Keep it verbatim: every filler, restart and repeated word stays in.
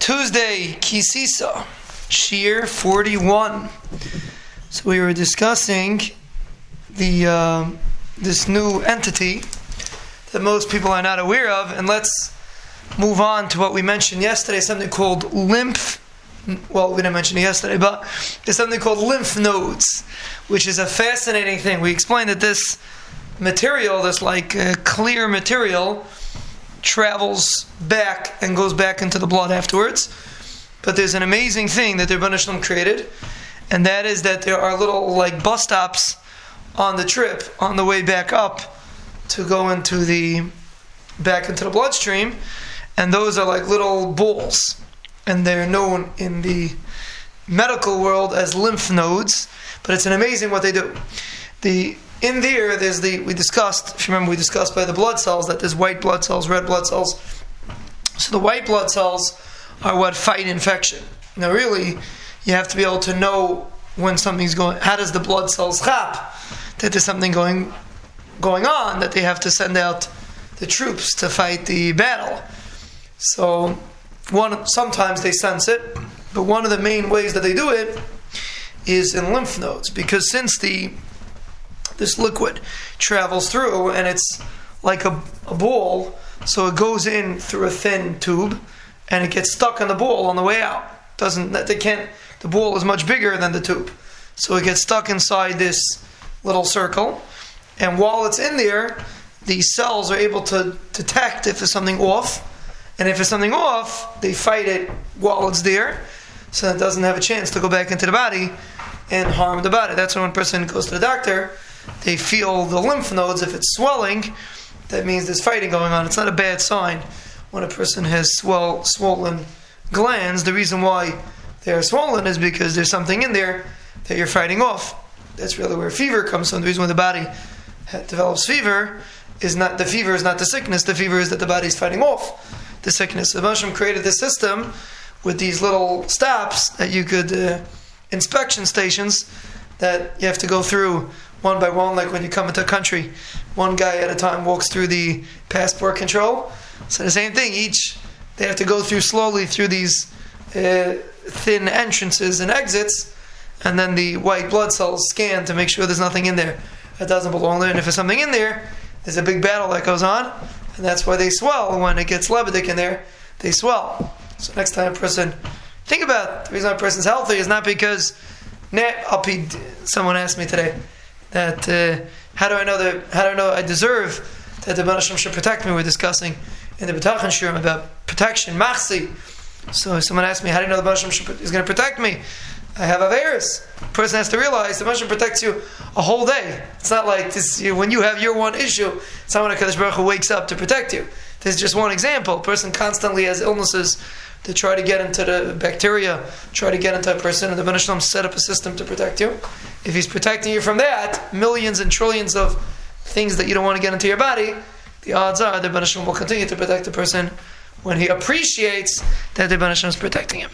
Tuesday, Kisisa, Shiur forty-one. So we were discussing the uh, this new entity that most people are not aware of, and let's move on to what we mentioned yesterday, something called lymph, well, we didn't mention it yesterday, but there's something called lymph nodes, which is a fascinating thing. We explained that this material, this like uh, clear material, travels back and goes back into the blood afterwards. But there's an amazing thing that the B'nai Shalom created, and that is that there are little like bus stops on the trip on the way back up to go into the back into the bloodstream, and those are like little balls, and they're known in the medical world as lymph nodes. But it's an amazing what they do. The In there, there's the, we discussed, if you remember, we discussed by the blood cells that there's white blood cells, red blood cells. So the white blood cells are what fight infection. Now really, you have to be able to know when something's going, how does the blood cells chap, that there's something going going on, that they have to send out the troops to fight the battle. So one sometimes they sense it, but one of the main ways that they do it is in lymph nodes, because since the this liquid travels through, and it's like a, a ball, so it goes in through a thin tube, and it gets stuck on the ball on the way out. Doesn't they can't? The ball is much bigger than the tube, so it gets stuck inside this little circle. And while it's in there, the cells are able to detect if there's something off, and if there's something off, they fight it while it's there, so it doesn't have a chance to go back into the body and harm the body. That's when one person goes to the doctor. They feel the lymph nodes. If it's swelling, that means there's fighting going on. It's not a bad sign when a person has swell, swollen glands. The reason why they're swollen is because there's something in there that you're fighting off. That's really where fever comes from. The reason why the body develops fever is not the fever is not the sickness. The fever is that the body's fighting off the sickness. So Hashem created this system with these little stops that you could uh, inspection stations that you have to go through one by one, like when you come into a country, one guy at a time walks through the passport control. So the same thing, each, they have to go through slowly through these uh, thin entrances and exits, and then the white blood cells scan to make sure there's nothing in there that doesn't belong there, and if there's something in there, there's a big battle that goes on, and that's why they swell. When it gets lebedik in there, they swell. So next time a person, think about it. The reason a person's healthy is not because, nah, I'll be, someone asked me today, that uh, how do I know that how do I know I deserve that the B'nai Shalom should protect me? We're discussing in the B'tachan Shirim about protection, machsi. So someone asked me, how do you know the B'nai Shalom is going to protect me? I have averus. The person has to realize the B'nai Shalom protects you a whole day. It's not like this, you, when you have your one issue, someone Hakadosh Baruch Hu wakes up to protect you. This is just one example. A person constantly has illnesses that try to get into the bacteria, try to get into a person, and the B'nai Shalom set up a system to protect you. If he's protecting you from that, millions and trillions of things that you don't want to get into your body, the odds are the B'nai Shalom will continue to protect the person when he appreciates that the B'nai Shalom is protecting him.